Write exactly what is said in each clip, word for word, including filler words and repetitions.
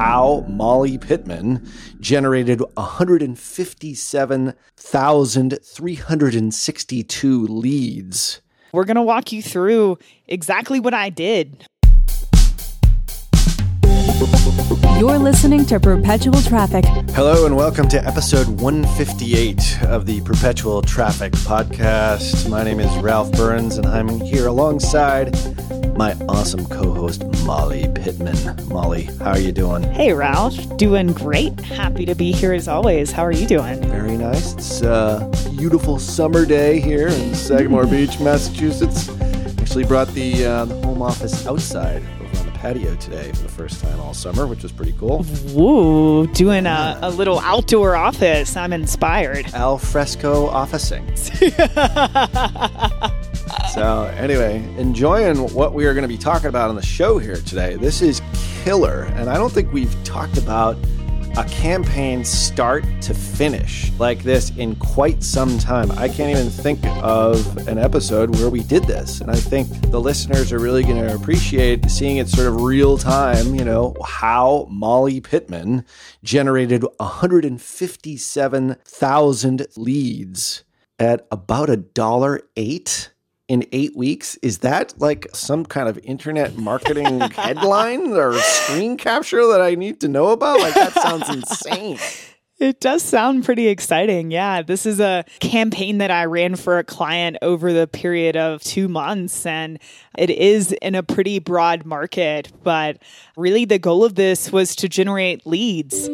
how Molly Pittman generated one hundred fifty-seven thousand three hundred sixty-two leads. We're going to walk you through exactly what I did. You're listening to Perpetual Traffic. Hello and welcome to episode one fifty-eight of the Perpetual Traffic podcast. My name is Ralph Burns and I'm here alongside my awesome co-host, Molly Pittman. Molly, how are you doing? Hey, Ralph. Doing great. Happy to be here as always. How are you doing? Very nice. It's a beautiful summer day here in Sagamore Beach, Massachusetts. Actually brought the, uh, the home office outside patio today for the first time all summer, which was pretty cool. Woo, doing yeah. a, a little outdoor office. I'm inspired. Al fresco officing. So anyway, enjoying what we are going to be talking about on the show here today. This is killer. And I don't think we've talked about a campaign start to finish like this in quite some time. I can't even think of an episode where we did this. And I think the listeners are really going to appreciate seeing it sort of real time, you know, how Molly Pittman generated one hundred fifty-seven thousand leads at about a dollar eight. In eight weeks, is that like some kind of internet marketing headline or screen capture that I need to know about? Like, that sounds insane. It does sound pretty exciting. Yeah. This is a campaign that I ran for a client over the period of two months, and it is in a pretty broad market. But really, the goal of this was to generate leads.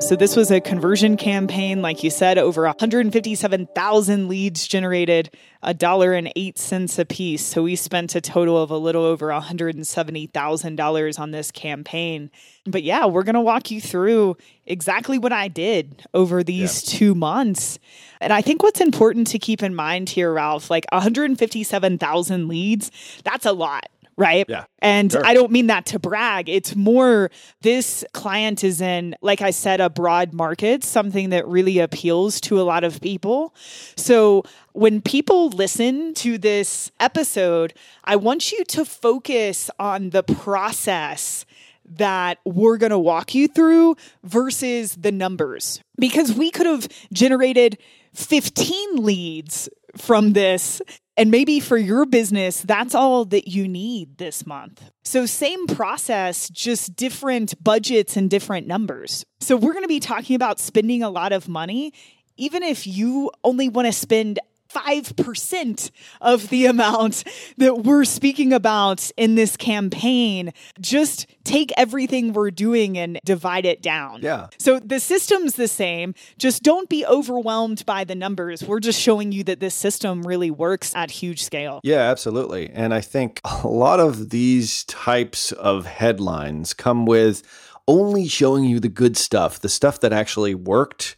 So this was a conversion campaign, like you said, over one hundred fifty-seven thousand leads generated, a dollar and eight cents a piece. So we spent a total of a little over one hundred seventy thousand dollars on this campaign. But yeah, we're going to walk you through exactly what I did over these yeah. two months. And I think what's important to keep in mind here, Ralph, like one hundred fifty-seven thousand leads, that's a lot. Right? Yeah. And sure. I don't mean that to brag. It's more, this client is in, like I said, a broad market, something that really appeals to a lot of people. So when people listen to this episode, I want you to focus on the process that we're going to walk you through versus the numbers, because we could have generated fifteen leads from this. And maybe for your business, that's all that you need this month. So same process, just different budgets and different numbers. So we're going to be talking about spending a lot of money, even if you only want to spend five percent of the amount that we're speaking about in this campaign. Just take everything we're doing and divide it down. Yeah. So the system's the same. Just don't be overwhelmed by the numbers. We're just showing you that this system really works at huge scale. Yeah, absolutely. And I think a lot of these types of headlines come with only showing you the good stuff, the stuff that actually worked.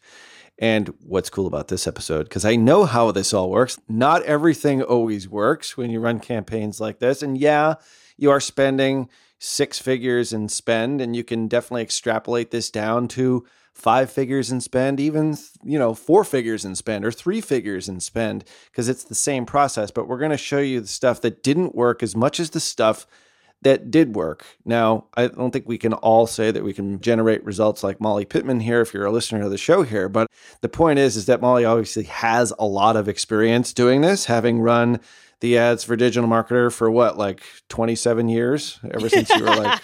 And what's cool about this episode, because I know how this all works. Not everything always works when you run campaigns like this. And yeah, you are spending six figures in spend, and you can definitely extrapolate this down to five figures in spend, even, you know, four figures in spend or three figures in spend, because it's the same process. But we're going to show you the stuff that didn't work as much as the stuff that did work. Now, I don't think we can all say that we can generate results like Molly Pittman here if you're a listener to the show here, but the point is, is that Molly obviously has a lot of experience doing this, having run the ads for Digital Marketer for what, like twenty-seven years, ever since you were like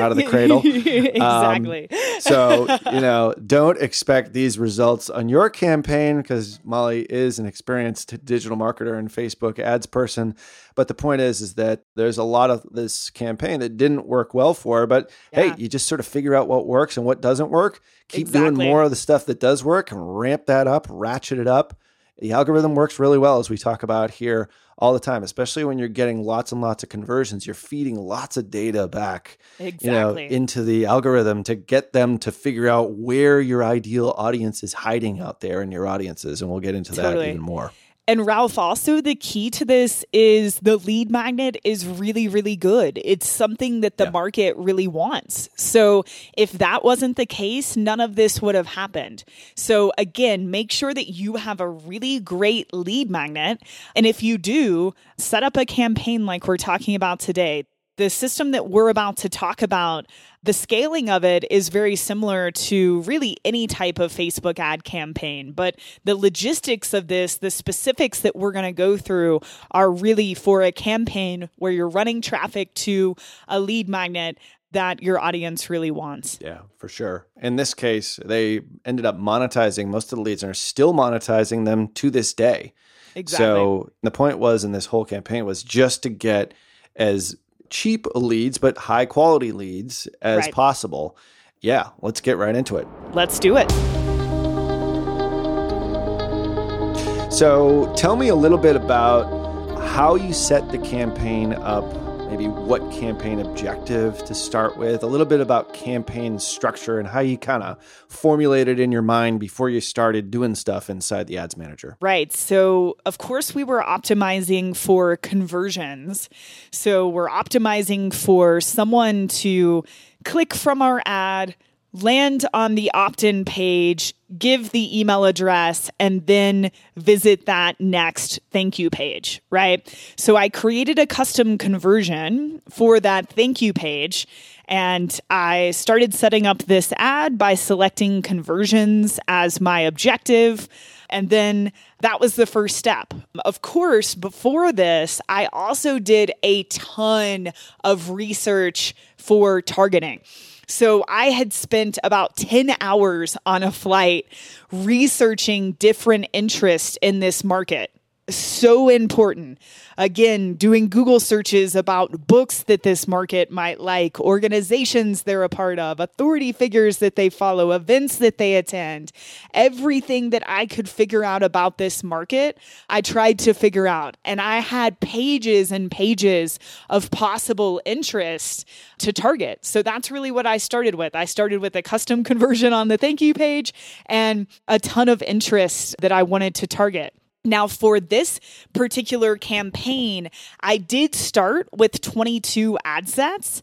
out of the cradle. Exactly. Um, so, you know, don't expect these results on your campaign, because Molly is an experienced digital marketer and Facebook ads person. But the point is, is that there's a lot of this campaign that didn't work well for her, but yeah. hey, you just sort of figure out what works and what doesn't work. Keep exactly. doing more of the stuff that does work and ramp that up, ratchet it up. The algorithm works really well, as we talk about here all the time, especially when you're getting lots and lots of conversions. You're feeding lots of data back exactly. you know, into the algorithm to get them to figure out where your ideal audience is hiding out there in your audiences. And we'll get into totally. that even more. And Ralph, also the key to this is the lead magnet is really, really good. It's something that the yeah. market really wants. So if that wasn't the case, none of this would have happened. So again, make sure that you have a really great lead magnet. And if you do, set up a campaign like we're talking about today. the system that we're about to talk about, the scaling of it is very similar to really any type of Facebook ad campaign. But the logistics of this, the specifics that we're going to go through are really for a campaign where you're running traffic to a lead magnet that your audience really wants. Yeah, for sure. In this case, they ended up monetizing most of the leads and are still monetizing them to this day. Exactly. So the point was in this whole campaign was just to get as cheap leads, but high quality leads as right. possible. Yeah, let's get right into it. Let's do it. So tell me a little bit about how you set the campaign up, maybe what campaign objective to start with, a little bit about campaign structure and how you kind of formulated in your mind before you started doing stuff inside the Ads Manager. Right. So, of course, we were optimizing for conversions. So we're optimizing for someone to click from our ad, land on the opt-in page, give the email address, and then visit that next thank you page, right? So I created a custom conversion for that thank you page, and I started setting up this ad by selecting conversions as my objective. And then that was the first step. Of course, before this, I also did a ton of research for targeting. So I had spent about ten hours on a flight researching different interests in this market. So important. Again, doing Google searches about books that this market might like, organizations they're a part of, authority figures that they follow, events that they attend. Everything that I could figure out about this market, I tried to figure out. And I had pages and pages of possible interest to target. So that's really what I started with. I started with a custom conversion on the thank you page and a ton of interest that I wanted to target. Now, for this particular campaign, I did start with twenty-two ad sets.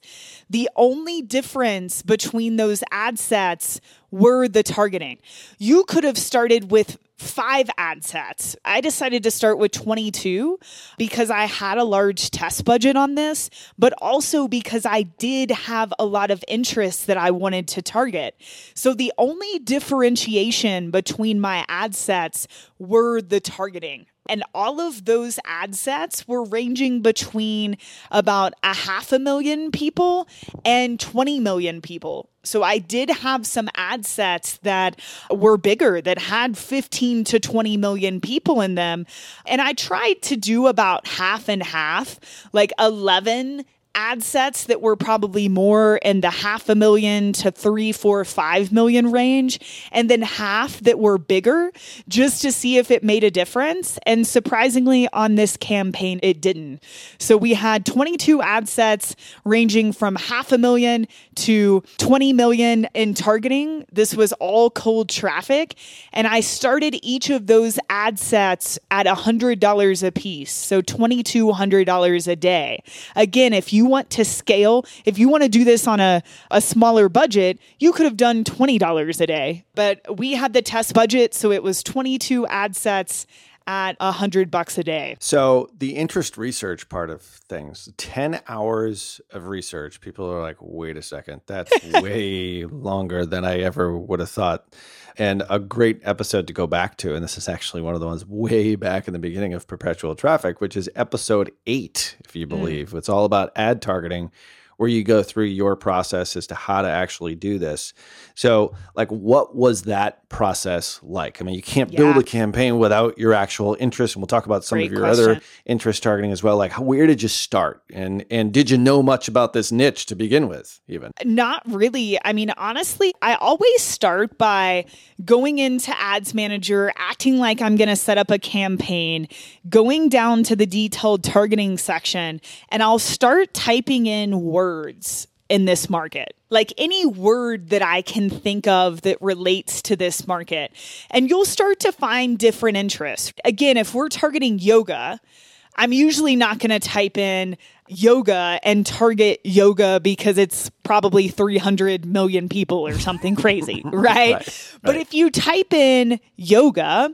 The only difference between those ad sets were the targeting. You could have started with five ad sets. I decided to start with twenty-two because I had a large test budget on this, but also because I did have a lot of interests that I wanted to target. So the only differentiation between my ad sets were the targeting. And all of those ad sets were ranging between about a half a million people and twenty million people. So I did have some ad sets that were bigger, that had fifteen to twenty million people in them. And I tried to do about half and half, like eleven ad sets that were probably more in the half a million to three, four, five million range, and then half that were bigger, just to see if it made a difference. And surprisingly, on this campaign, it didn't. So we had twenty-two ad sets ranging from half a million to twenty million in targeting. This was all cold traffic. And I started each of those ad sets at one hundred dollars a piece. So two thousand two hundred dollars a day. Again, if you You want to scale, if you want to do this on a, a smaller budget, you could have done twenty dollars a day. But we had the test budget, so it was twenty-two ad sets at one hundred bucks a day. So the interest research part of things, ten hours of research, people are like, wait a second, that's way longer than I ever would have thought. And a great episode to go back to, and this is actually one of the ones way back in the beginning of Perpetual Traffic, which is episode eight, if you believe. Mm. It's all about ad targeting, where you go through your process as to how to actually do this. So, like, what was that process like? I mean, you can't yeah. build a campaign without your actual interest. And we'll talk about some Great of your question. Other interest targeting as well. Like, how, where did you start? And and did you know much about this niche to begin with, even? Not really. I mean, honestly, I always start by going into Ads Manager, acting like I'm going to set up a campaign, going down to the detailed targeting section, and I'll start typing in words. Words in this market, like any word that I can think of that relates to this market. And you'll start to find different interests. Again, if we're targeting yoga, I'm usually not going to type in yoga and target yoga because it's probably three hundred million people or something crazy, right? right? But right. if you type in yoga,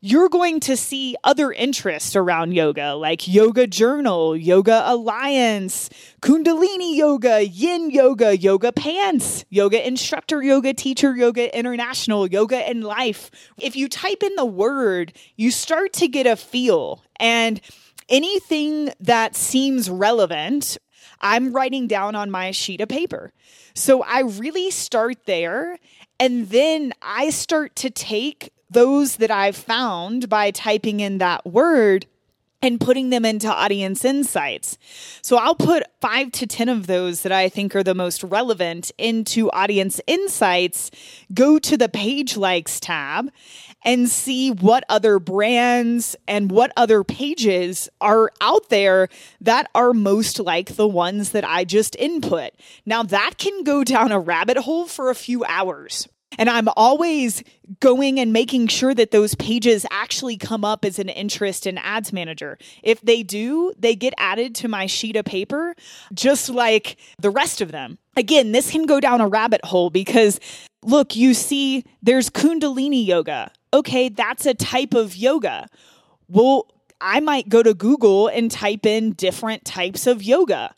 you're going to see other interests around yoga, like Yoga Journal, Yoga Alliance, Kundalini Yoga, Yin Yoga, Yoga Pants, Yoga Instructor, Yoga Teacher, Yoga International, Yoga in Life. If you type in the word, you start to get a feel. And anything that seems relevant, I'm writing down on my sheet of paper. So I really start there. And then I start to take those that I've found by typing in that word and putting them into Audience Insights. So I'll put five to ten of those that I think are the most relevant into Audience Insights, go to the Page Likes tab, and see what other brands and what other pages are out there that are most like the ones that I just input. Now that can go down a rabbit hole for a few hours. And I'm always going and making sure that those pages actually come up as an interest in Ads Manager. If they do, they get added to my sheet of paper, just like the rest of them. Again, this can go down a rabbit hole because, look, you see there's Kundalini Yoga. Okay, that's a type of yoga. Well, I might go to Google and type in different types of yoga.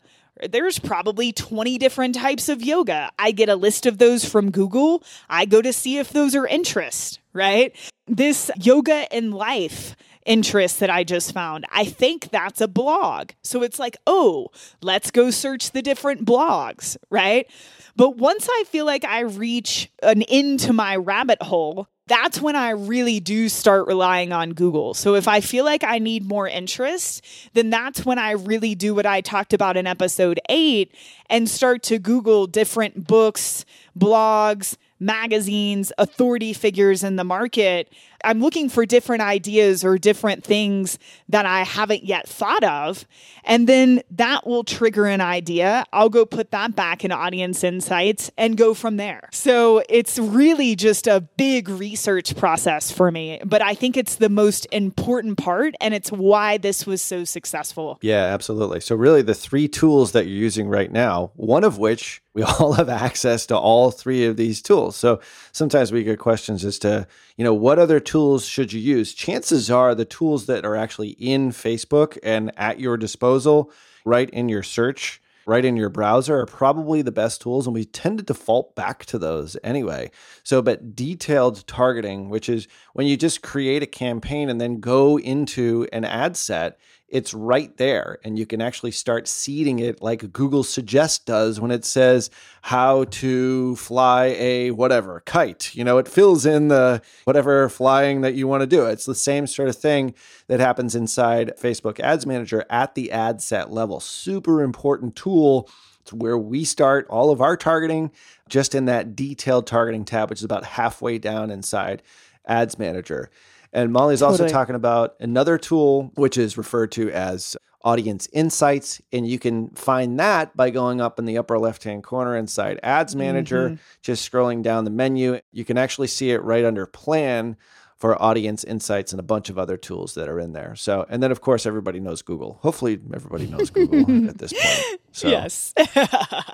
There's probably twenty different types of yoga. I get a list of those from Google. I go to see if those are interests, right? This Yoga in Life interest that I just found, I think that's a blog. So it's like, oh, let's go search the different blogs, right? But once I feel like I reach an end to my rabbit hole, that's when I really do start relying on Google. So if I feel like I need more interest, then that's when I really do what I talked about in episode eight and start to Google different books, blogs, magazines, authority figures in the market. I'm looking for different ideas or different things that I haven't yet thought of. And then that will trigger an idea. I'll go put that back in Audience Insights and go from there. So it's really just a big research process for me. But I think it's the most important part. And it's why this was so successful. Yeah, absolutely. So really the three tools that you're using right now, one of which we all have access to all three of these tools. So sometimes we get questions as to, you know, what other tools tools should you use? Chances are the tools that are actually in Facebook and at your disposal, right in your search, right in your browser, are probably the best tools. And we tend to default back to those anyway. So, but detailed targeting, which is when you just create a campaign and then go into an ad set, it's right there. And you can actually start seeding it like Google Suggest does when it says how to fly a whatever kite. You know, it fills in the whatever flying that you want to do. It's the same sort of thing that happens inside Facebook Ads Manager at the ad set level. Super important tool. It's where we start all of our targeting, just in that detailed targeting tab, which is about halfway down inside Ads Manager. And Molly's totally. Also talking about another tool, which is referred to as Audience Insights. And you can find that by going up in the upper left-hand corner inside Ads Manager, mm-hmm. just scrolling down the menu. You can actually see it right under Plan for Audience Insights and a bunch of other tools that are in there. So, and then, of course, everybody knows Google. Hopefully, everybody knows Google at this point. So, yes.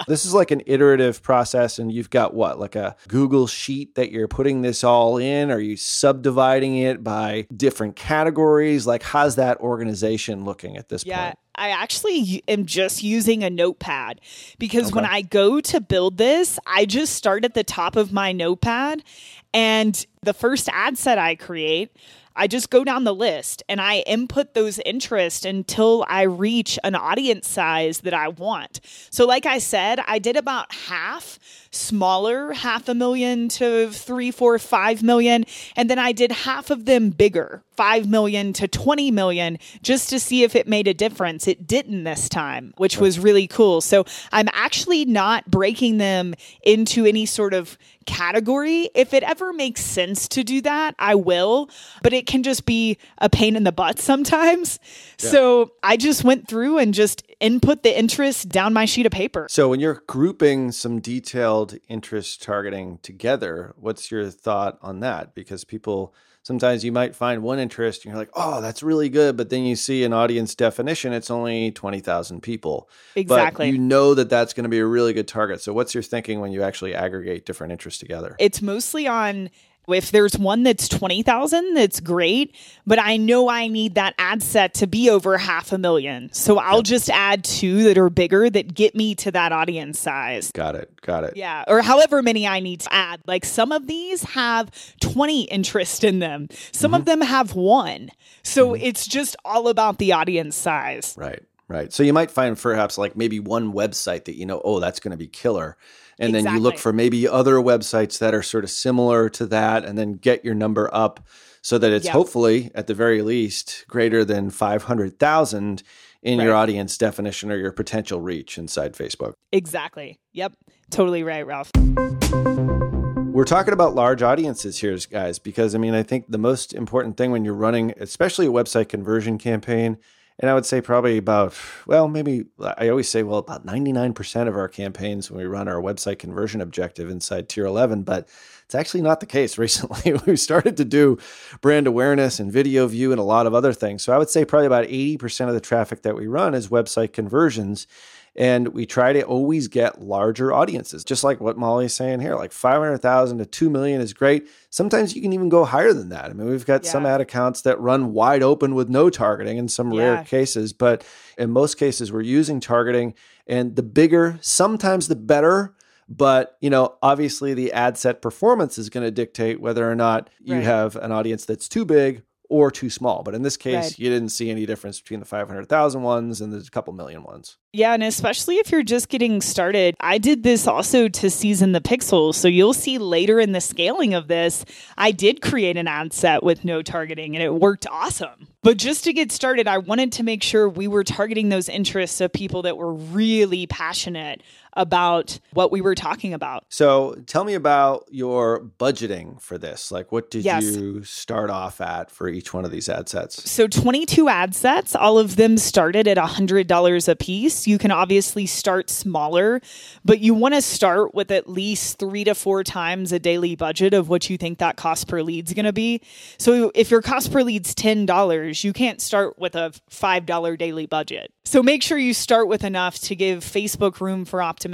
This is like an iterative process, and you've got what, like a Google sheet that you're putting this all in? Are you subdividing it by different categories? Like, how's that organization looking at this yeah. point? I actually am just using a notepad because okay. when I go to build this, I just start at the top of my notepad, and the first ad set I create, I just go down the list and I input those interests until I reach an audience size that I want. So like I said, I did about half, smaller, half a million to three, four, five million. And then I did half of them bigger, five million to twenty million, just to see if it made a difference. It didn't this time, which was really cool. So I'm actually not breaking them into any sort of category. If it ever makes sense to do that, I will, but it can just be a pain in the butt sometimes. Yeah. So I just went through and just input the interest down my sheet of paper. So when you're grouping some detailed interest targeting together, what's your thought on that? Because people, sometimes you might find one interest and you're like, oh, that's really good. But then you see an audience definition, it's only twenty thousand people. Exactly. But you know that that's going to be a really good target. So what's your thinking when you actually aggregate different interests together? It's mostly on If there's one that's twenty thousand, that's great. But I know I need that ad set to be over half a million. So I'll yep. just add two that are bigger that get me to that audience size. Got it. Got it. Yeah. Or however many I need to add. Like some of these have twenty interests in them. Some mm-hmm. of them have one. So mm-hmm. it's just all about the audience size. Right. Right. So you might find perhaps like maybe one website that, you know, oh, that's going to be killer. And exactly. then you look for maybe other websites that are sort of similar to that and then get your number up so that it's yep. hopefully at the very least greater than five hundred thousand in right. your audience definition or your potential reach inside Facebook. Exactly. Yep. Totally right, Ralph. We're talking about large audiences here, guys, because I mean, I think the most important thing when you're running, especially a website conversion campaign, and I would say probably about, well, maybe I always say, well, about ninety-nine percent of our campaigns when we run our website conversion objective inside tier eleven, but it's actually not the case recently. We started to do brand awareness and video view and a lot of other things. So I would say probably about eighty percent of the traffic that we run is website conversions. And we try to always get larger audiences, just like what Molly's saying here, like five hundred thousand to two million is great. Sometimes you can even go higher than that. I mean, we've got yeah. some ad accounts that run wide open with no targeting in some yeah. rare cases, but in most cases we're using targeting, and the bigger, sometimes the better. But, you know, obviously the ad set performance is going to dictate whether or not you right. have an audience that's too big or too small. But in this case, right. you didn't see any difference between the five hundred thousand ones and the couple million ones. Yeah. And especially if you're just getting started, I did this also to season the pixels. So you'll see later in the scaling of this, I did create an ad set with no targeting and it worked awesome. But just to get started, I wanted to make sure we were targeting those interests of people that were really passionate about what we were talking about. So tell me about your budgeting for this. Like what did yes. you start off at for each one of these ad sets? So twenty-two ad sets, all of them started at one hundred dollars a piece. You can obviously start smaller, but you want to start with at least three to four times a daily budget of what you think that cost per lead is going to be. So if your cost per lead's ten dollars, you can't start with a five dollars daily budget. So make sure you start with enough to give Facebook room for optimization.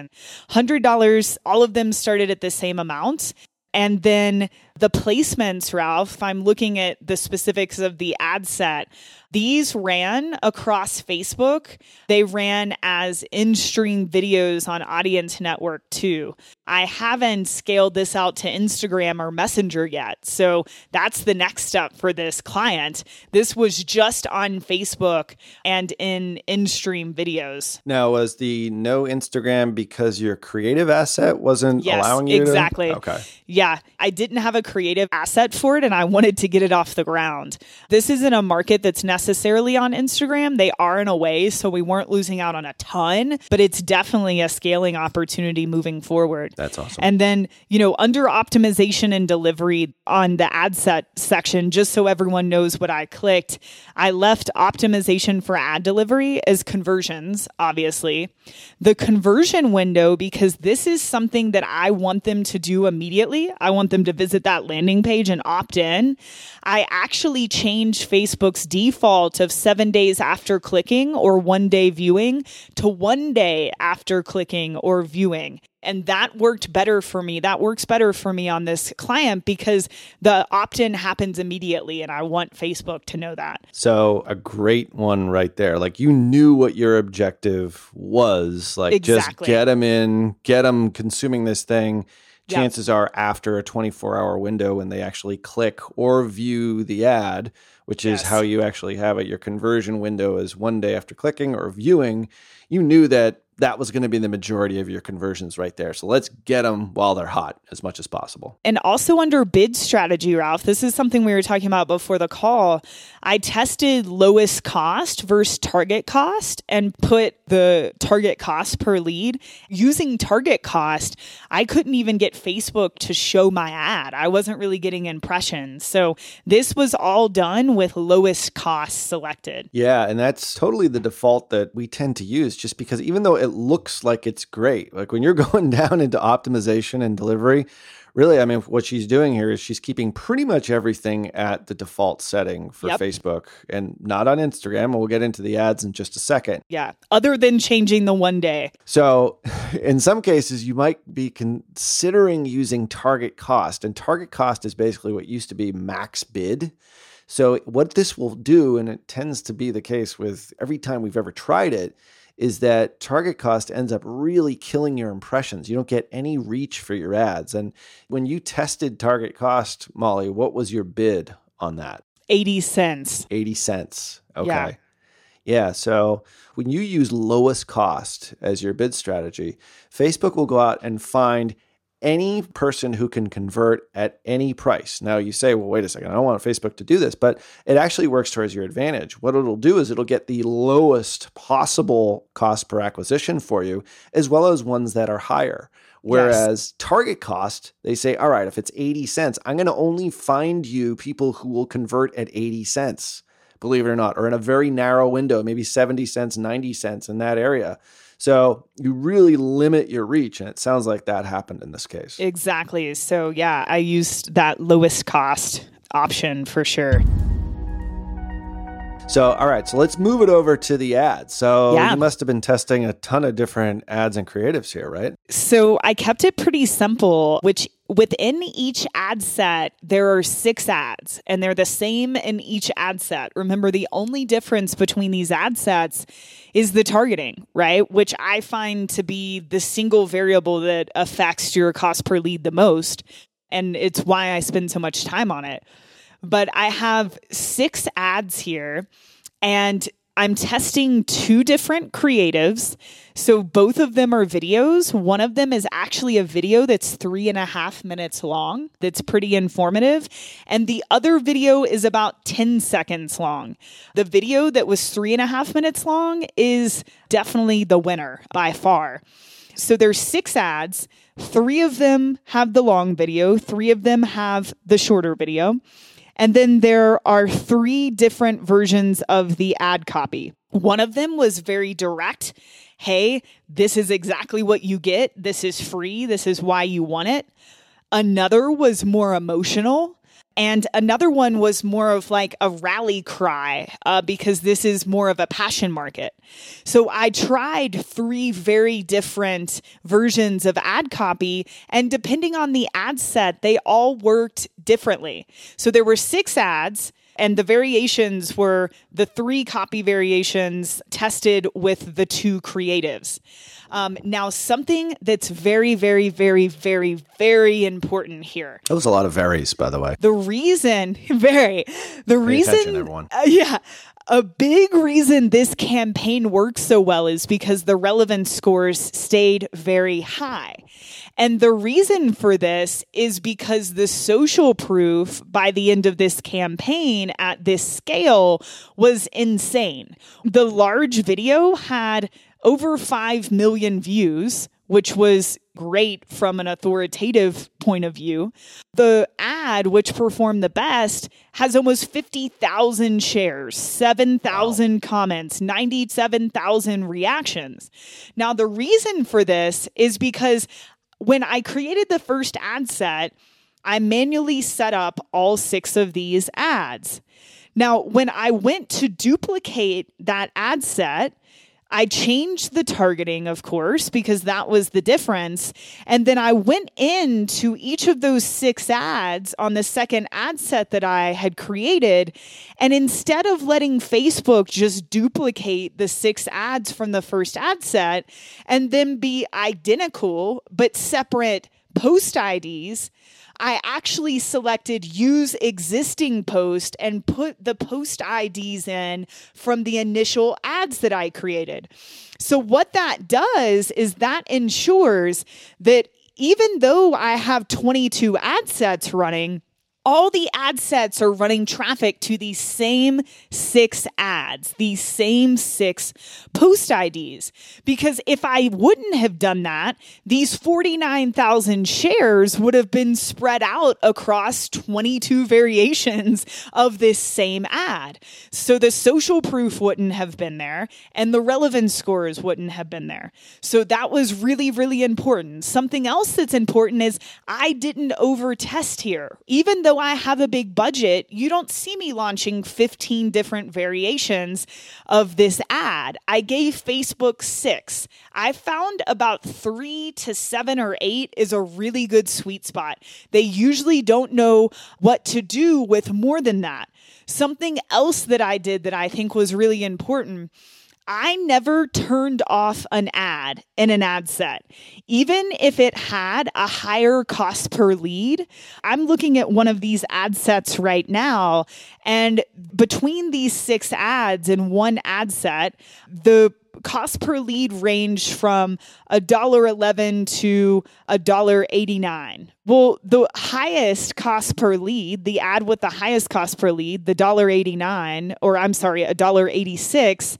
one hundred dollars, all of them started at the same amount. And then the placements, Ralph, if I'm looking at the specifics of the ad set, these ran across Facebook. They ran as in-stream videos on Audience Network too. I haven't scaled this out to Instagram or Messenger yet. So that's the next step for this client. This was just on Facebook and in in-stream videos. Now, was the no Instagram because your creative asset wasn't yes, allowing you exactly. to? Okay. Yeah, I didn't have a creative asset for it and I wanted to get it off the ground. This isn't a market that's necessarily on Instagram. They are in a way, so we weren't losing out on a ton, but it's definitely a scaling opportunity moving forward. That's awesome. And then, you know, under optimization and delivery on the ad set section, just so everyone knows what I clicked, I left optimization for ad delivery as conversions, obviously. The conversion window, because this is something that I want them to do immediately. I want them to visit that landing page and opt in. I actually changed Facebook's default Default of seven days after clicking or one day viewing to one day after clicking or viewing. And that worked better for me. That works better for me on this client because the opt-in happens immediately and I want Facebook to know that. So a great one right there. Like you knew what your objective was. Like exactly. just get them in, get them consuming this thing. Chances yep. are after a twenty-four hour window when they actually click or view the ad, which yes. is how you actually have it. Your conversion window is one day after clicking or viewing. You knew that that was going to be the majority of your conversions right there. So let's get them while they're hot as much as possible. And also under bid strategy, Ralph, this is something we were talking about before the call. I tested lowest cost versus target cost and put the target cost per lead. Using target cost, I couldn't even get Facebook to show my ad. I wasn't really getting impressions. So this was all done with lowest cost selected. Yeah, and that's totally the default that we tend to use just because even though it it looks like it's great. Like when you're going down into optimization and delivery, really, I mean, what she's doing here is she's keeping pretty much everything at the default setting for yep. Facebook and not on Instagram. And we'll get into the ads in just a second. Yeah. Other than changing the one day. So in some cases, you might be considering using target cost, and target cost is basically what used to be max bid. So what this will do, and it tends to be the case with every time we've ever tried it, is that target cost ends up really killing your impressions. You don't get any reach for your ads. And when you tested target cost, Molly, what was your bid on that? eighty cents. eighty cents. Okay. Yeah. Yeah. So when you use lowest cost as your bid strategy, Facebook will go out and find any person who can convert at any price. Now you say, well, wait a second, I don't want Facebook to do this, but it actually works towards your advantage. What it'll do is it'll get the lowest possible cost per acquisition for you, as well as ones that are higher. Whereas yes. target cost, they say, all right, if it's eighty cents, I'm going to only find you people who will convert at eighty cents, believe it or not, or in a very narrow window, maybe seventy cents, ninety cents in that area. So you really limit your reach, and it sounds like that happened in this case. Exactly. So yeah, I used that lowest cost option for sure. So, all right, so let's move it over to the ads. So yeah. you must have been testing a ton of different ads and creatives here, right? So I kept it pretty simple, which within each ad set, there are six ads, and they're the same in each ad set. Remember, the only difference between these ad sets is the targeting, right? Which I find to be the single variable that affects your cost per lead the most. And it's why I spend so much time on it. But I have six ads here, and I'm testing two different creatives. So both of them are videos. One of them is actually a video that's three and a half minutes long. That's pretty informative. And the other video is about ten seconds long. The video that was three and a half minutes long is definitely the winner by far. So there's six ads. Three of them have the long video. Three of them have the shorter video. And then there are three different versions of the ad copy. One of them was very direct. Hey, this is exactly what you get. This is free. This is why you want it. Another was more emotional. And another one was more of like a rally cry uh, because this is more of a passion market. So I tried three very different versions of ad copy, and depending on the ad set, they all worked differently. So there were six ads, and the variations were the three copy variations tested with the two creatives. Um, now, something that's very, very, very, very, very important here. That was a lot of varies, by the way. The reason, very, the Pay reason, everyone. Uh, yeah, a big reason this campaign worked so well is because the relevance scores stayed very high. And the reason for this is because the social proof by the end of this campaign at this scale was insane. The large video had over five million views, which was great from an authoritative point of view. The ad, which performed the best, has almost fifty thousand shares, seven thousand wow. comments, ninety-seven thousand reactions. Now, the reason for this is because when I created the first ad set, I manually set up all six of these ads. Now, when I went to duplicate that ad set, I changed the targeting, of course, because that was the difference. And then I went into each of those six ads on the second ad set that I had created. And instead of letting Facebook just duplicate the six ads from the first ad set and then be identical but separate post I Ds, I actually selected use existing post and put the post I Ds in from the initial ads that I created. So what that does is that ensures that even though I have twenty-two ad sets running, all the ad sets are running traffic to these same six ads, these same six post I Ds. Because if I wouldn't have done that, these forty-nine thousand shares would have been spread out across twenty-two variations of this same ad. So the social proof wouldn't have been there and the relevance scores wouldn't have been there. So that was really, really important. Something else that's important is I didn't over-test here. Even though I have a big budget, you don't see me launching fifteen different variations of this ad. I gave Facebook six. I found about three to seven or eight is a really good sweet spot. They usually don't know what to do with more than that. Something else that I did that I think was really important, I never turned off an ad in an ad set. Even if it had a higher cost per lead, I'm looking at one of these ad sets right now, and between these six ads in one ad set, the cost per lead ranged from one dollar and eleven cents to one dollar and eighty-nine cents. Well, the highest cost per lead, the ad with the highest cost per lead, the one dollar and eighty-nine cents, or I'm sorry, one dollar and eighty-six cents,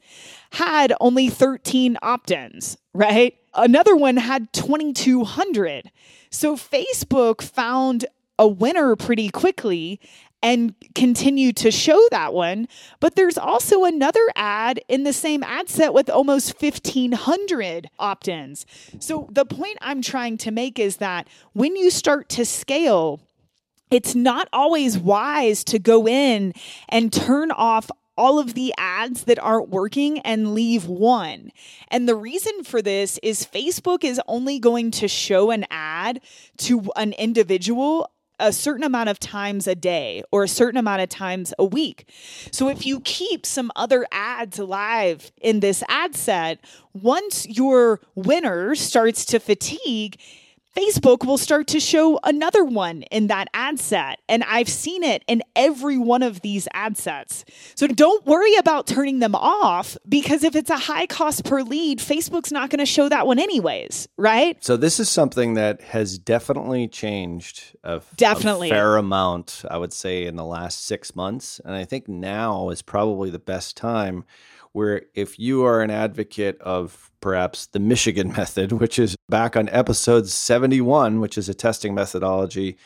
had only thirteen opt-ins, right? Another one had twenty-two hundred. So Facebook found a winner pretty quickly and continue to show that one. But there's also another ad in the same ad set with almost fifteen hundred opt-ins. So the point I'm trying to make is that when you start to scale, it's not always wise to go in and turn off all of the ads that aren't working and leave one. And the reason for this is Facebook is only going to show an ad to an individual a certain amount of times a day or a certain amount of times a week. So if you keep some other ads live in this ad set, once your winner starts to fatigue, Facebook will start to show another one in that ad set. And I've seen it in every one of these ad sets. So don't worry about turning them off, because if it's a high cost per lead, Facebook's not going to show that one anyways, right? So this is something that has definitely changed a, definitely. a fair amount, I would say, in the last six months. And I think now is probably the best time, where if you are an advocate of perhaps the Michigan method, which is back on episode seventy-one, which is a testing methodology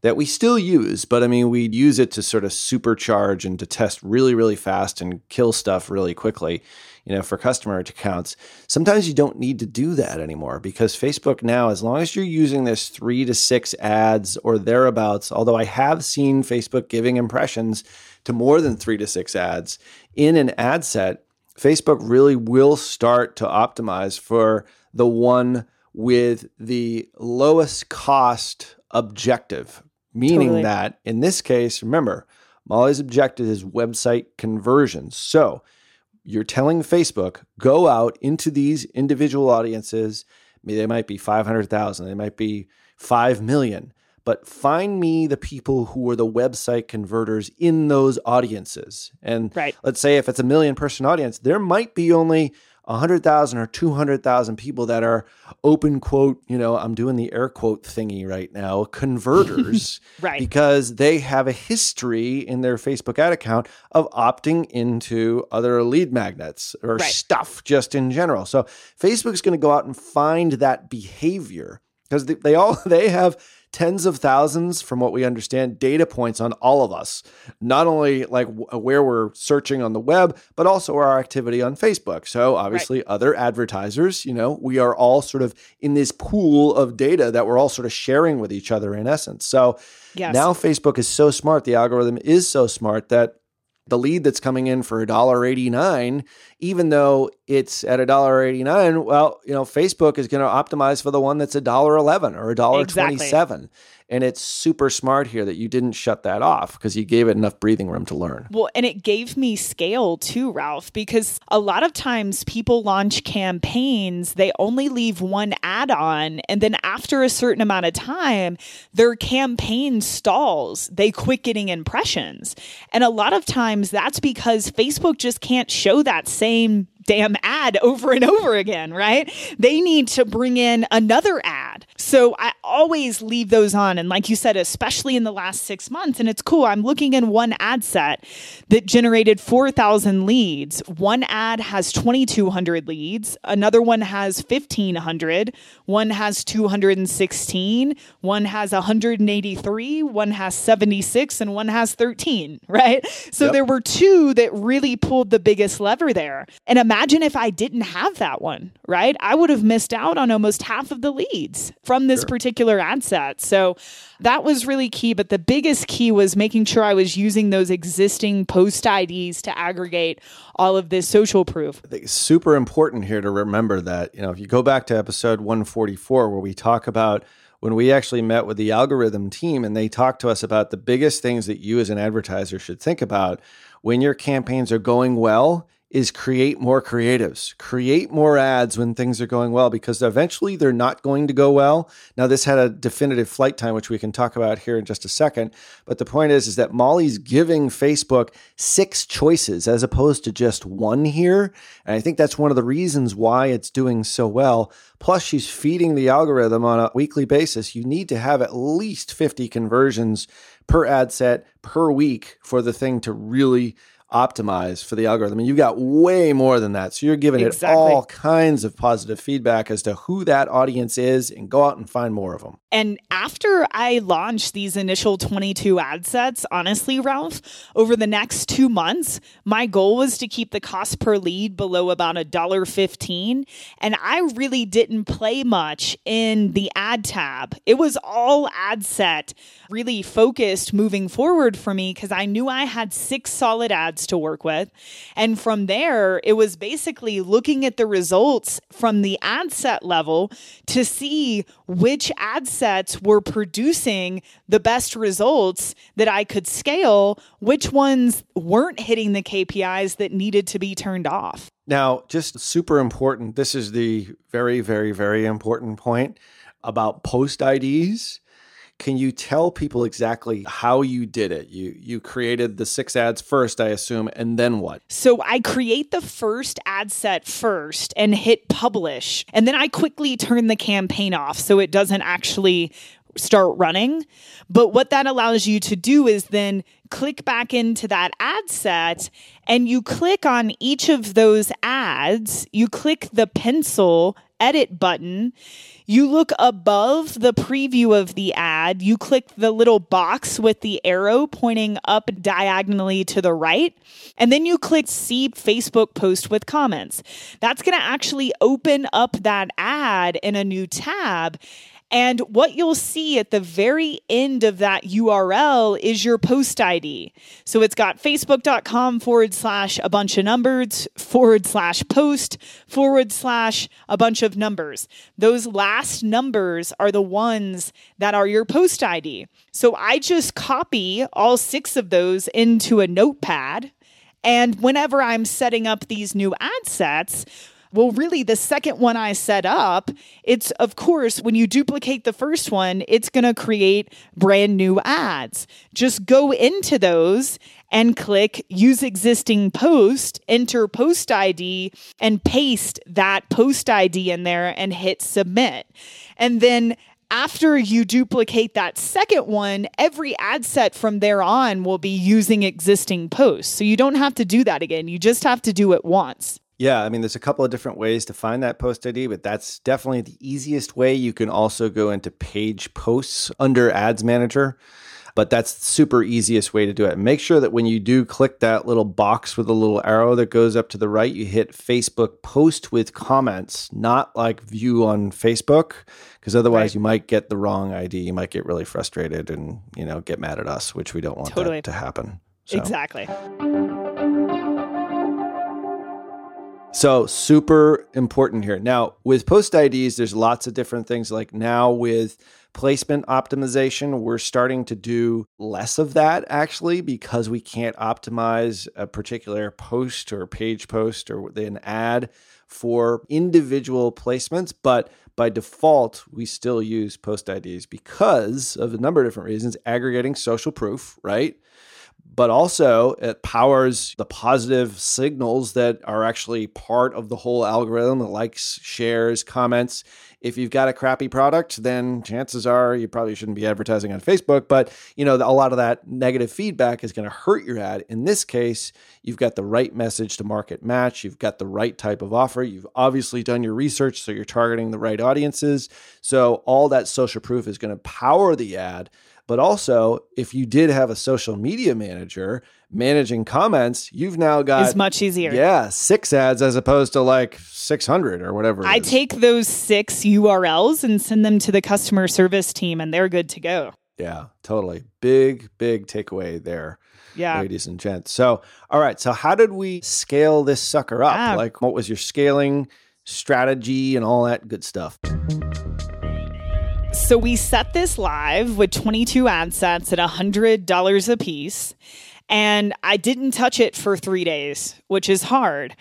that we still use, but I mean, we use it to sort of supercharge and to test really, really fast and kill stuff really quickly, you know, for customer accounts. Sometimes you don't need to do that anymore, because Facebook now, as long as you're using this three to six ads or thereabouts, although I have seen Facebook giving impressions to more than three to six ads in an ad set, Facebook really will start to optimize for the one with the lowest cost objective, meaning totally. That in this case, remember, Molly's objective is website conversions. So you're telling Facebook, go out into these individual audiences. I mean, they might be five hundred thousand, they might be five million, but find me the people who are the website converters in those audiences. And right. Let's say if it's a million person audience, there might be only one hundred thousand or two hundred thousand people that are open quote, you know, I'm doing the air quote thingy right now, converters, right. Because they have a history in their Facebook ad account of opting into other lead magnets or right. stuff just in general. So Facebook's going to go out and find that behavior, because they, they all, they have tens of thousands, from what we understand, data points on all of us, not only like w- where we're searching on the web, but also our activity on Facebook. So obviously right. other advertisers, you know, we are all sort of in this pool of data that we're all sort of sharing with each other in essence. So yes. Now Facebook is so smart. The algorithm is so smart that the lead that's coming in for one dollar and eighty-nine cents, even though it's at one dollar and eighty-nine cents, well, you know, Facebook is going to optimize for the one that's one dollar and eleven cents or one dollar and twenty-seven cents. Exactly. And it's super smart here that you didn't shut that off, because you gave it enough breathing room to learn. Well, and it gave me scale too, Ralph, because a lot of times people launch campaigns, they only leave one ad on, and then after a certain amount of time, their campaign stalls. They quit getting impressions. And a lot of times that's because Facebook just can't show that same damn ad over and over again, right? They need to bring in another ad. So I always leave those on. And like you said, especially in the last six months, and it's cool. I'm looking in one ad set that generated four thousand leads. One ad has twenty-two hundred leads. Another one has fifteen hundred. One has two hundred sixteen. One has one hundred eighty-three. One has seventy-six and one has thirteen, right? So yep. There were two that really pulled the biggest lever there. And imagine if I didn't have that one, right? I would have missed out on almost half of the leads from this sure. particular ad set. So that was really key. But the biggest key was making sure I was using those existing post I Ds to aggregate all of this social proof. I think it's super important here to remember that, you know, if you go back to episode one forty-four, where we talk about when we actually met with the algorithm team and they talked to us about the biggest things that you as an advertiser should think about when your campaigns are going well, is create more creatives, create more ads when things are going well, because eventually they're not going to go well. Now, this had a definitive flight time, which we can talk about here in just a second. But the point is, is that Molly's giving Facebook six choices as opposed to just one here. And I think that's one of the reasons why it's doing so well. Plus, she's feeding the algorithm on a weekly basis. You need to have at least fifty conversions per ad set per week for the thing to really optimize for the algorithm. And you've got way more than that. So you're giving exactly. it all kinds of positive feedback as to who that audience is, and go out and find more of them. And after I launched these initial twenty-two ad sets, honestly, Ralph, over the next two months, my goal was to keep the cost per lead below about one dollar fifteen. And I really didn't play much in the ad tab. It was all ad set really focused moving forward for me, because I knew I had six solid ads to work with. And from there, it was basically looking at the results from the ad set level to see which ad sets were producing the best results that I could scale, which ones weren't hitting the K P Is that needed to be turned off. Now, just super important, this is the very, very, very important point about post I Ds. Can you tell people exactly how you did it? You you created the six ads first, I assume, and then what? So I create the first ad set first and hit publish. And then I quickly turn the campaign off so it doesn't actually start running. But what that allows you to do is then click back into that ad set, and you click on each of those ads. You click the pencil edit button. You look above the preview of the ad, you click the little box with the arrow pointing up diagonally to the right, and then you click see Facebook post with comments. That's going to actually open up that ad in a new tab. And what you'll see at the very end of that U R L is your post I D. So it's got facebook.com forward slash a bunch of numbers, forward slash post, forward slash a bunch of numbers. Those last numbers are the ones that are your post I D. So I just copy all six of those into a notepad. And whenever I'm setting up these new ad sets, well, really, the second one I set up, it's, of course, when you duplicate the first one, it's going to create brand new ads. Just go into those and click use existing post, enter post I D, and paste that post I D in there and hit submit. And then after you duplicate that second one, every ad set from there on will be using existing posts. So you don't have to do that again. You just have to do it once. Yeah, I mean, there's a couple of different ways to find that post I D, but that's definitely the easiest way. You can also go into page posts under Ads Manager, but that's the super easiest way to do it. Make sure that when you do click that little box with a little arrow that goes up to the right, you hit Facebook post with comments, not like view on Facebook, because otherwise right. you might get the wrong I D. You might get really frustrated and, you know, get mad at us, which we don't want totally. that to happen. So. Exactly. So super important here. Now, with post I Ds, there's lots of different things. Like now with placement optimization, we're starting to do less of that actually, because we can't optimize a particular post or page post or an ad for individual placements. But by default, we still use post I Ds because of a number of different reasons, aggregating social proof, right? but also it powers the positive signals that are actually part of the whole algorithm, likes, shares, comments. If you've got a crappy product, then chances are you probably shouldn't be advertising on Facebook, but you know, a lot of that negative feedback is going to hurt your ad. In this case, you've got the right message to market match, you've got the right type of offer, you've obviously done your research, so you're targeting the right audiences. So all that social proof is going to power the ad. But also, if you did have a social media manager managing comments, you've now got... It's much easier. Yeah, six ads as opposed to like six hundred or whatever. I take those six U R Ls and send them to the customer service team and they're good to go. Yeah, totally. Big, big takeaway there, yeah, ladies and gents. So, all right. So how did we scale this sucker up? Yeah. Like what was your scaling strategy and all that good stuff? So we set this live with twenty-two ad sets at one hundred dollars a piece, and I didn't touch it for three days, which is hard,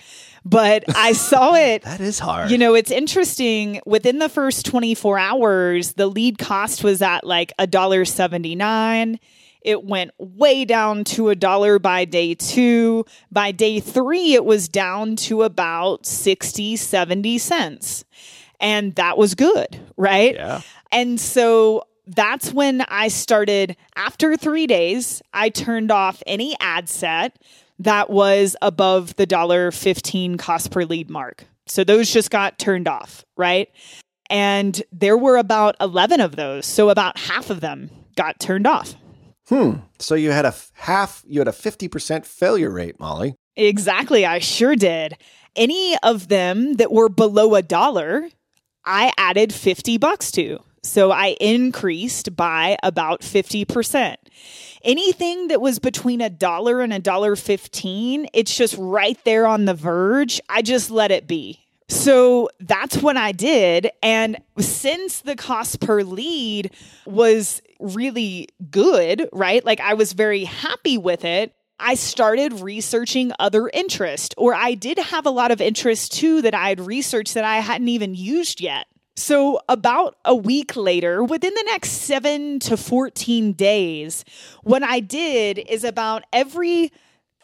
but I saw it. That is hard. You know, it's interesting. Within the first twenty-four hours, the lead cost was at like one dollar seventy-nine. It went way down to a dollar by day two. By day three, it was down to about sixty, seventy cents. And that was good, right? Yeah. And so that's when I started, after three days, I turned off any ad set that was above the one dollar fifteen cost per lead mark. So those just got turned off, right? And there were about eleven of those. So about half of them got turned off. Hmm. So you had a half, you had a fifty percent failure rate, Molly. Exactly. I sure did. Any of them that were below a dollar, I added fifty bucks to. So I increased by about fifty percent. Anything that was between a dollar and a dollar fifteen, it's just right there on the verge. I just let it be. So that's what I did. And since the cost per lead was really good, right? Like I was very happy with it. I started researching other interest, or I did have a lot of interest too that I had researched that I hadn't even used yet. So about a week later, within the next seven to fourteen days, what I did is about every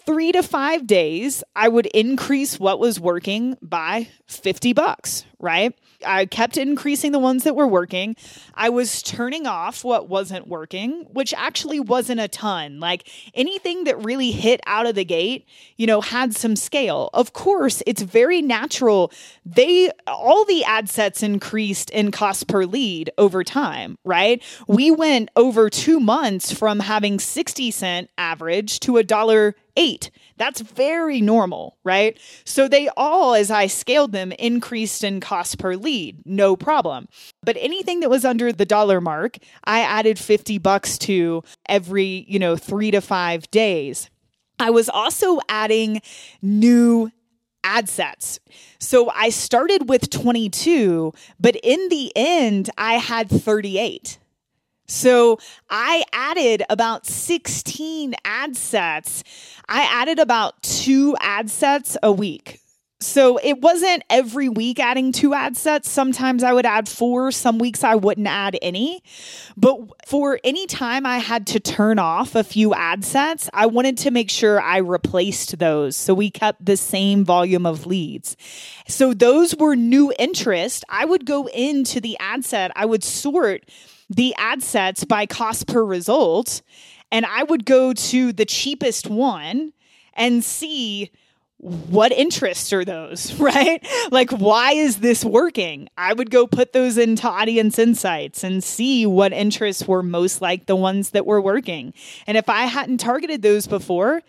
three to five days, I would increase what was working by fifty bucks, right? I kept increasing the ones that were working. I was turning off what wasn't working, which actually wasn't a ton. Like anything that really hit out of the gate, you know, had some scale. Of course, it's very natural. They, all the ad sets increased in cost per lead over time, right? We went over two months from having sixty cent average to a dollar eight. That's very normal, right? So they all, as I scaled them, increased in cost per lead, no problem. But anything that was under the dollar mark, I added fifty bucks to every, you know, three to five days. I was also adding new ad sets. So I started with twenty-two, but in the end, I had thirty-eight. So I added about sixteen ad sets. I added about two ad sets a week. So it wasn't every week adding two ad sets. Sometimes I would add four. Some weeks I wouldn't add any. But for any time I had to turn off a few ad sets, I wanted to make sure I replaced those. So we kept the same volume of leads. So those were new interest. I would go into the ad set. I would sort the ad sets by cost per result. And I would go to the cheapest one and see what interests are those, right? Like, why is this working? I would go put those into Audience Insights and see what interests were most like the ones that were working. And if I hadn't targeted those before,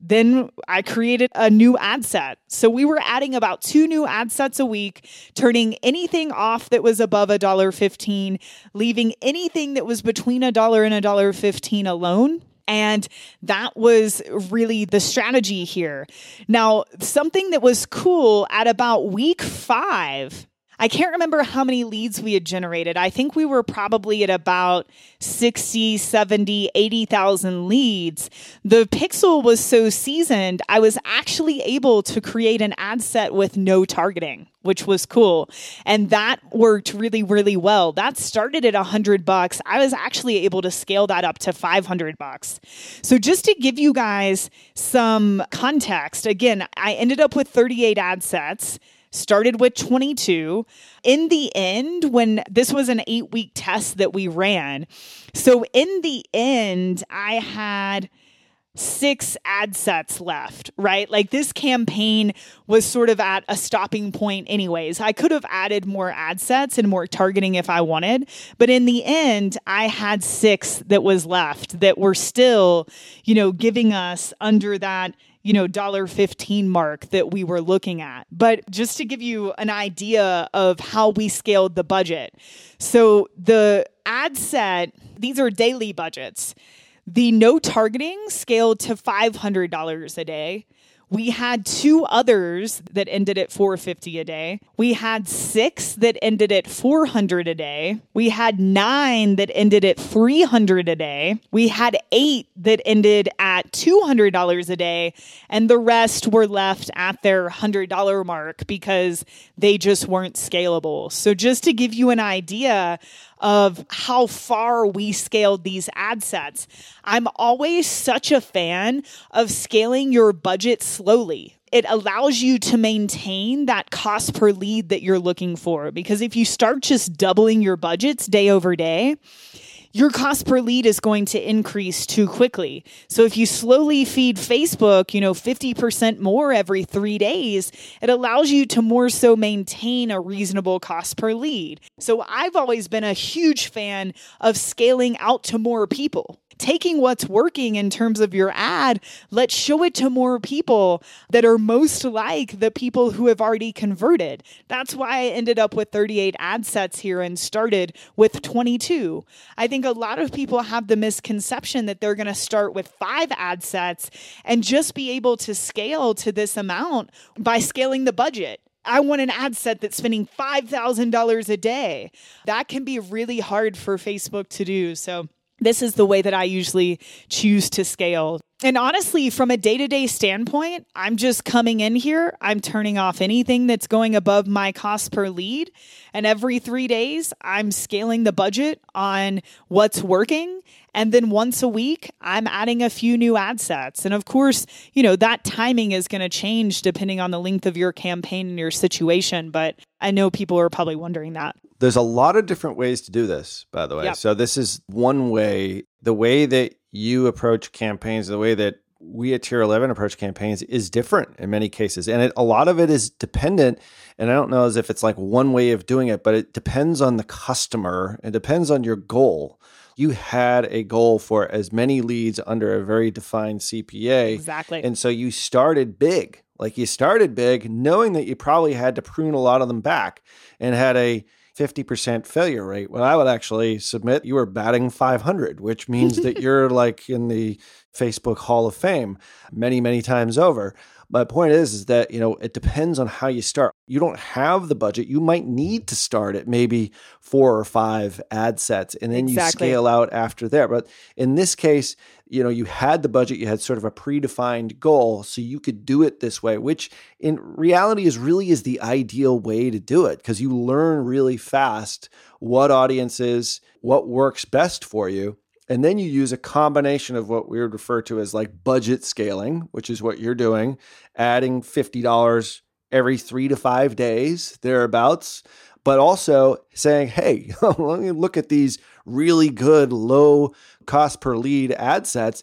then I created a new ad set. So we were adding about two new ad sets a week, turning anything off that was above one dollar fifteen, leaving anything that was between one dollar and one dollar fifteen alone. And that was really the strategy here. Now, something that was cool at about week five, I can't remember how many leads we had generated. I think we were probably at about sixty, seventy, eighty thousand leads. The pixel was so seasoned, I was actually able to create an ad set with no targeting, which was cool. And that worked really, really well. That started at a hundred bucks. I was actually able to scale that up to five hundred bucks. So just to give you guys some context, again, I ended up with thirty-eight ad sets, started with twenty-two. In the end, when this was an eight week test that we ran. So in the end, I had six ad sets left, right? Like this campaign was sort of at a stopping point anyways. I could have added more ad sets and more targeting if I wanted, but in the end, I had six that was left that were still, you know, giving us under that, you know, one dollar fifteen mark that we were looking at. But just to give you an idea of how we scaled the budget. So the ad set, these are daily budgets. The no targeting scaled to five hundred dollars a day. We had two others that ended at four hundred fifty dollars a day. We had six that ended at four hundred dollars a day. We had nine that ended at three hundred dollars a day. We had eight that ended at two hundred dollars a day. And the rest were left at their one hundred dollars mark because they just weren't scalable. So just to give you an idea of how far we scaled these ad sets. I'm always such a fan of scaling your budget slowly. It allows you to maintain that cost per lead that you're looking for. Because if you start just doubling your budgets day over day, your cost per lead is going to increase too quickly. So if you slowly feed Facebook, you know, fifty percent more every three days, it allows you to more so maintain a reasonable cost per lead. So I've always been a huge fan of scaling out to more people. Taking what's working in terms of your ad, let's show it to more people that are most like the people who have already converted. That's why I ended up with thirty-eight ad sets here and started with twenty-two. I think a lot of people have the misconception that they're going to start with five ad sets and just be able to scale to this amount by scaling the budget. I want an ad set that's spending five thousand dollars a day. That can be really hard for Facebook to do. So this is the way that I usually choose to scale. And honestly, from a day-to-day standpoint, I'm just coming in here. I'm turning off anything that's going above my cost per lead. And every three days, I'm scaling the budget on what's working. And then once a week, I'm adding a few new ad sets. And of course, you know, that timing is going to change depending on the length of your campaign and your situation. But I know people are probably wondering that. There's a lot of different ways to do this, by the way. Yep. So this is one way. The way that you approach campaigns, the way that we at Tier eleven approach campaigns is different in many cases. And it, a lot of it is dependent. And I don't know as if it's like one way of doing it, but it depends on the customer. It depends on your goal. You had a goal for as many leads under a very defined C P A. Exactly. And so you started big. Like you started big knowing that you probably had to prune a lot of them back and had a fifty percent failure rate. Well, I would actually submit you were batting five hundred, which means that you're like in the Facebook Hall of Fame many, many times over. My point is, is that, you know, it depends on how you start. You don't have the budget. You might need to start at maybe four or five ad sets, and then exactly. You scale out after there. But in this case, you know, you had the budget, you had sort of a predefined goal, so you could do it this way, which in reality is really is the ideal way to do it because you learn really fast what audience is, what works best for you. And then you use a combination of what we would refer to as like budget scaling, which is what you're doing, adding fifty dollars every three to five days, thereabouts, but also saying, hey, let me look at these really good low cost per lead ad sets.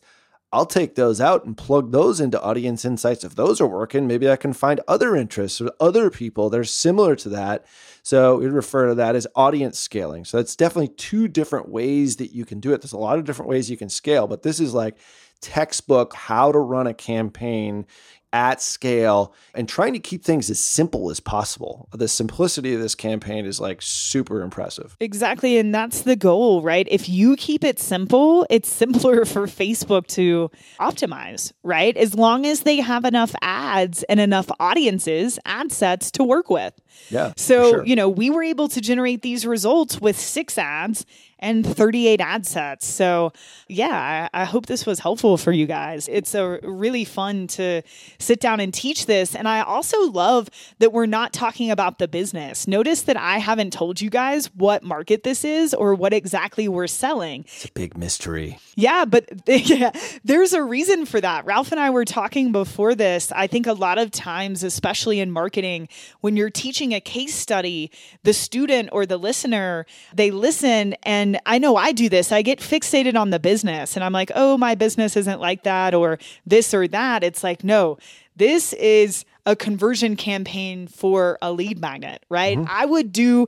I'll take those out and plug those into Audience Insights. If those are working, maybe I can find other interests or other people that are similar to that. So we refer to that as audience scaling. So that's definitely two different ways that you can do it. There's a lot of different ways you can scale, but this is like textbook how to run a campaign at scale and trying to keep things as simple as possible. The simplicity of this campaign is like super impressive. Exactly. And that's the goal, right? If you keep it simple, it's simpler for Facebook to optimize, right? As long as they have enough ads and enough audiences, ad sets to work with. Yeah. So, sure. you know, we were able to generate these results with six ads and thirty-eight ad sets. So yeah, I, I hope this was helpful for you guys. It's a really fun to sit down and teach this. And I also love that we're not talking about the business. Notice that I haven't told you guys what market this is or what exactly we're selling. It's a big mystery. Yeah, but yeah, there's a reason for that. Ralph and I were talking before this. I think a lot of times, especially in marketing, when you're teaching a case study, the student or the listener, they listen and And I know I do this. I get fixated on the business and I'm like, oh, my business isn't like that or this or that. It's like, no, this is a conversion campaign for a lead magnet, right? Mm-hmm. I would do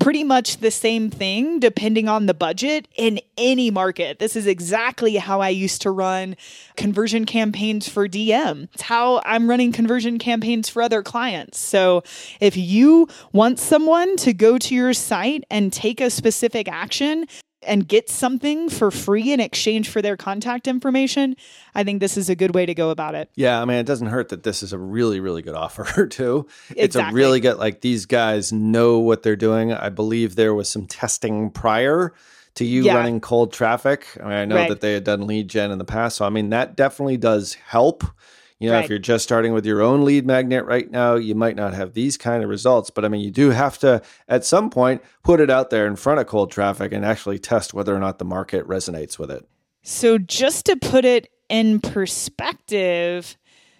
pretty much the same thing depending on the budget in any market. This is exactly how I used to run conversion campaigns for D M. It's how I'm running conversion campaigns for other clients. So if you want someone to go to your site and take a specific action and get something for free in exchange for their contact information, I think this is a good way to go about it. Yeah, I mean, it doesn't hurt that this is a really, really good offer too. Exactly. It's a really good, like these guys know what they're doing. I believe there was some testing prior to you yeah. running cold traffic. I mean, I know right. that they had done lead gen in the past. So I mean, that definitely does help. You know, right. if you're just starting with your own lead magnet right now, you might not have these kind of results. But I mean, you do have to, at some point, put it out there in front of cold traffic and actually test whether or not the market resonates with it. So just to put it in perspective,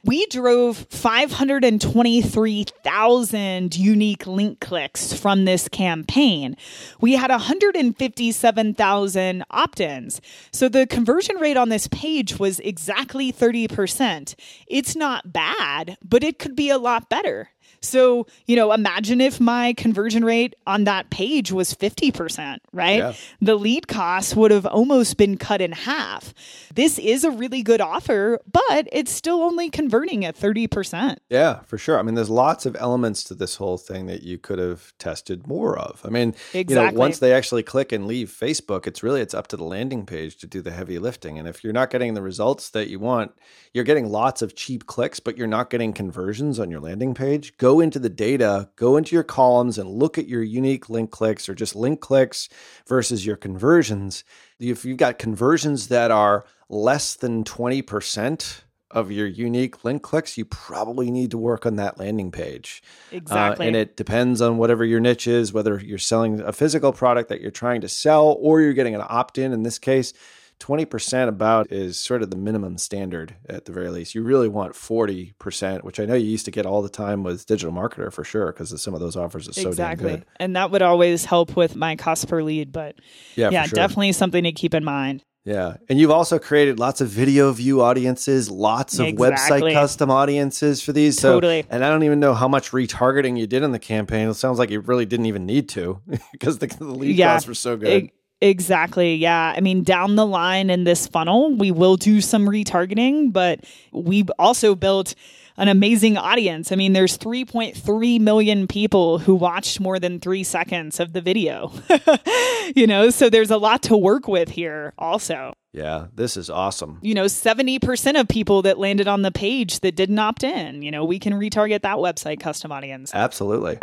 we drove five hundred twenty-three thousand unique link clicks from this campaign. We had one hundred fifty-seven thousand opt-ins. So the conversion rate on this page was exactly thirty percent. It's not bad, but it could be a lot better. So, you know, imagine if my conversion rate on that page was fifty percent, right? Yeah. The lead cost would have almost been cut in half. This is a really good offer, but it's still only converting at thirty percent. Yeah, for sure. I mean, there's lots of elements to this whole thing that you could have tested more of. I mean, exactly. you know, once they actually click and leave Facebook, it's really, it's up to the landing page to do the heavy lifting. And if you're not getting the results that you want, you're getting lots of cheap clicks, but you're not getting conversions on your landing page. Go into the data, go into your columns and look at your unique link clicks or just link clicks versus your conversions. If you've got conversions that are less than twenty percent of your unique link clicks, you probably need to work on that landing page. Exactly. Uh, and it depends on whatever your niche is, whether you're selling a physical product that you're trying to sell or you're getting an opt-in. In this case, twenty percent about is sort of the minimum standard at the very least. You really want forty percent, which I know you used to get all the time with Digital Marketer for sure, because some of those offers are so exactly. damn good. And that would always help with my cost per lead, but yeah, yeah sure. definitely something to keep in mind. Yeah. And you've also created lots of video view audiences, lots of exactly. website custom audiences for these. So, totally. And I don't even know how much retargeting you did in the campaign. It sounds like you really didn't even need to because the, the lead yeah, costs were so good. It, Exactly. Yeah. I mean, down the line in this funnel, we will do some retargeting, but we've also built an amazing audience. I mean, there's three point three million people who watched more than three seconds of the video, you know, so there's a lot to work with here also. Yeah, this is awesome. You know, seventy percent of people that landed on the page that didn't opt in, you know, we can retarget that website custom audience. Absolutely.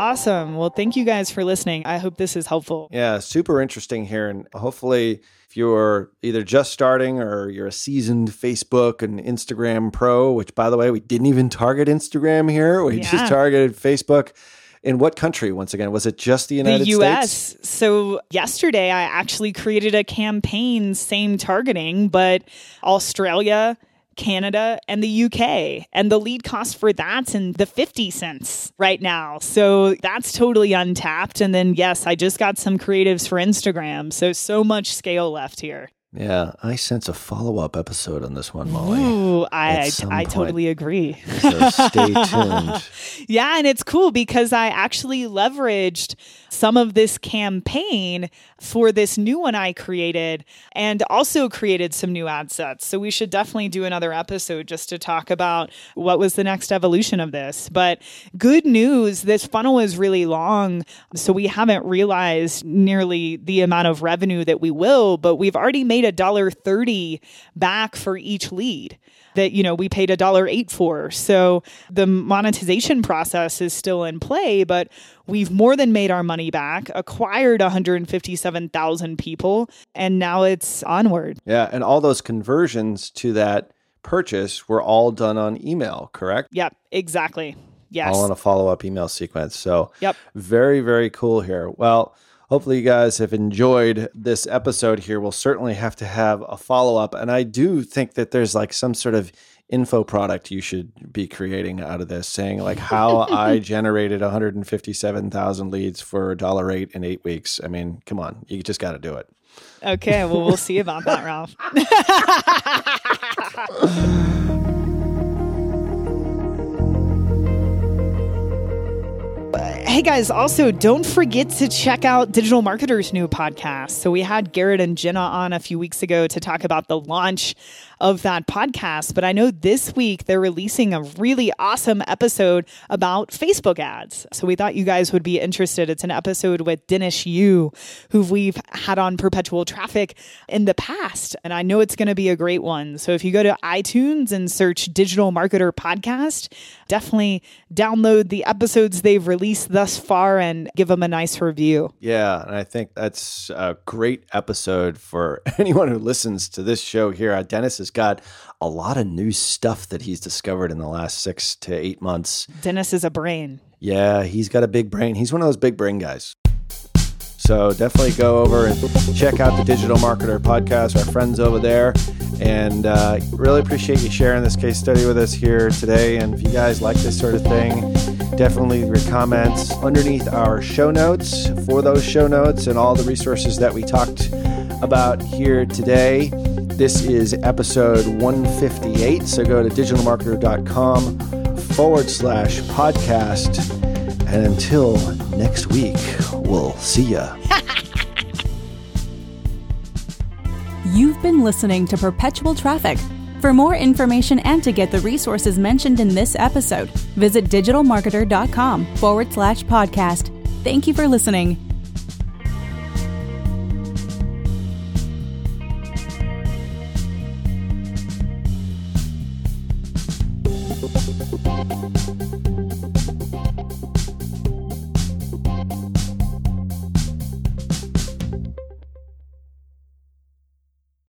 Awesome. Well, thank you guys for listening. I hope this is helpful. Yeah, super interesting here. And hopefully if you're either just starting or you're a seasoned Facebook and Instagram pro, which by the way, we didn't even target Instagram here. We yeah. just targeted Facebook. In what country, once again? Was it just the United States? The U S. States? So yesterday I actually created a campaign, same targeting, but Australia, Canada, and the U K. And the lead cost for that's in the fifty cents right now. So that's totally untapped. And then, yes, I just got some creatives for Instagram. So, so much scale left here. Yeah, I sense a follow-up episode on this one, Molly. Ooh, I I point. totally agree. So stay tuned. Yeah, and it's cool because I actually leveraged some of this campaign for this new one I created and also created some new ad sets. So we should definitely do another episode just to talk about what was the next evolution of this. But good news, this funnel is really long, so we haven't realized nearly the amount of revenue that we will, but we've already made a dollar thirty back for each lead that, you know, we paid a dollar eight for. So the monetization process is still in play, but we've more than made our money back, acquired one hundred fifty-seven thousand people, and now it's onward. Yeah. And all those conversions to that purchase were all done on email, correct? Yep, exactly. Yes. All on a follow-up email sequence. So yep. Very, very cool here. Well, hopefully you guys have enjoyed this episode here. We'll certainly have to have a follow-up. And I do think that there's like some sort of info product you should be creating out of this, saying like how I generated one hundred fifty-seven thousand leads for one dollar eight in eight weeks. I mean, come on, you just got to do it. Okay, well, we'll see about that, Ralph. Hey guys, also don't forget to check out Digital Marketer's new podcast. So we had Garrett and Jenna on a few weeks ago to talk about the launch of that podcast. But I know this week they're releasing a really awesome episode about Facebook ads. So we thought you guys would be interested. It's an episode with Dennis Yu, who we've had on Perpetual Traffic in the past. And I know it's going to be a great one. So if you go to iTunes and search Digital Marketer Podcast, definitely download the episodes they've released thus far and give them a nice review. Yeah. And I think that's a great episode for anyone who listens to this show here. Dennis is got a lot of new stuff that he's discovered in the last six to eight months. Dennis is a brain. Yeah, he's got a big brain. He's one of those big brain guys. So definitely go over and check out the Digital Marketer Podcast, our friends over there. And uh, really appreciate you sharing this case study with us here today. And if you guys like this sort of thing, definitely leave your comments underneath our show notes for those show notes and all the resources that we talked about here today. This is episode one fifty-eight, so go to digitalmarketer.com forward slash podcast. And until next week, we'll see ya. You've been listening to Perpetual Traffic. For more information and to get the resources mentioned in this episode, visit digitalmarketer.com forward slash podcast. Thank you for listening.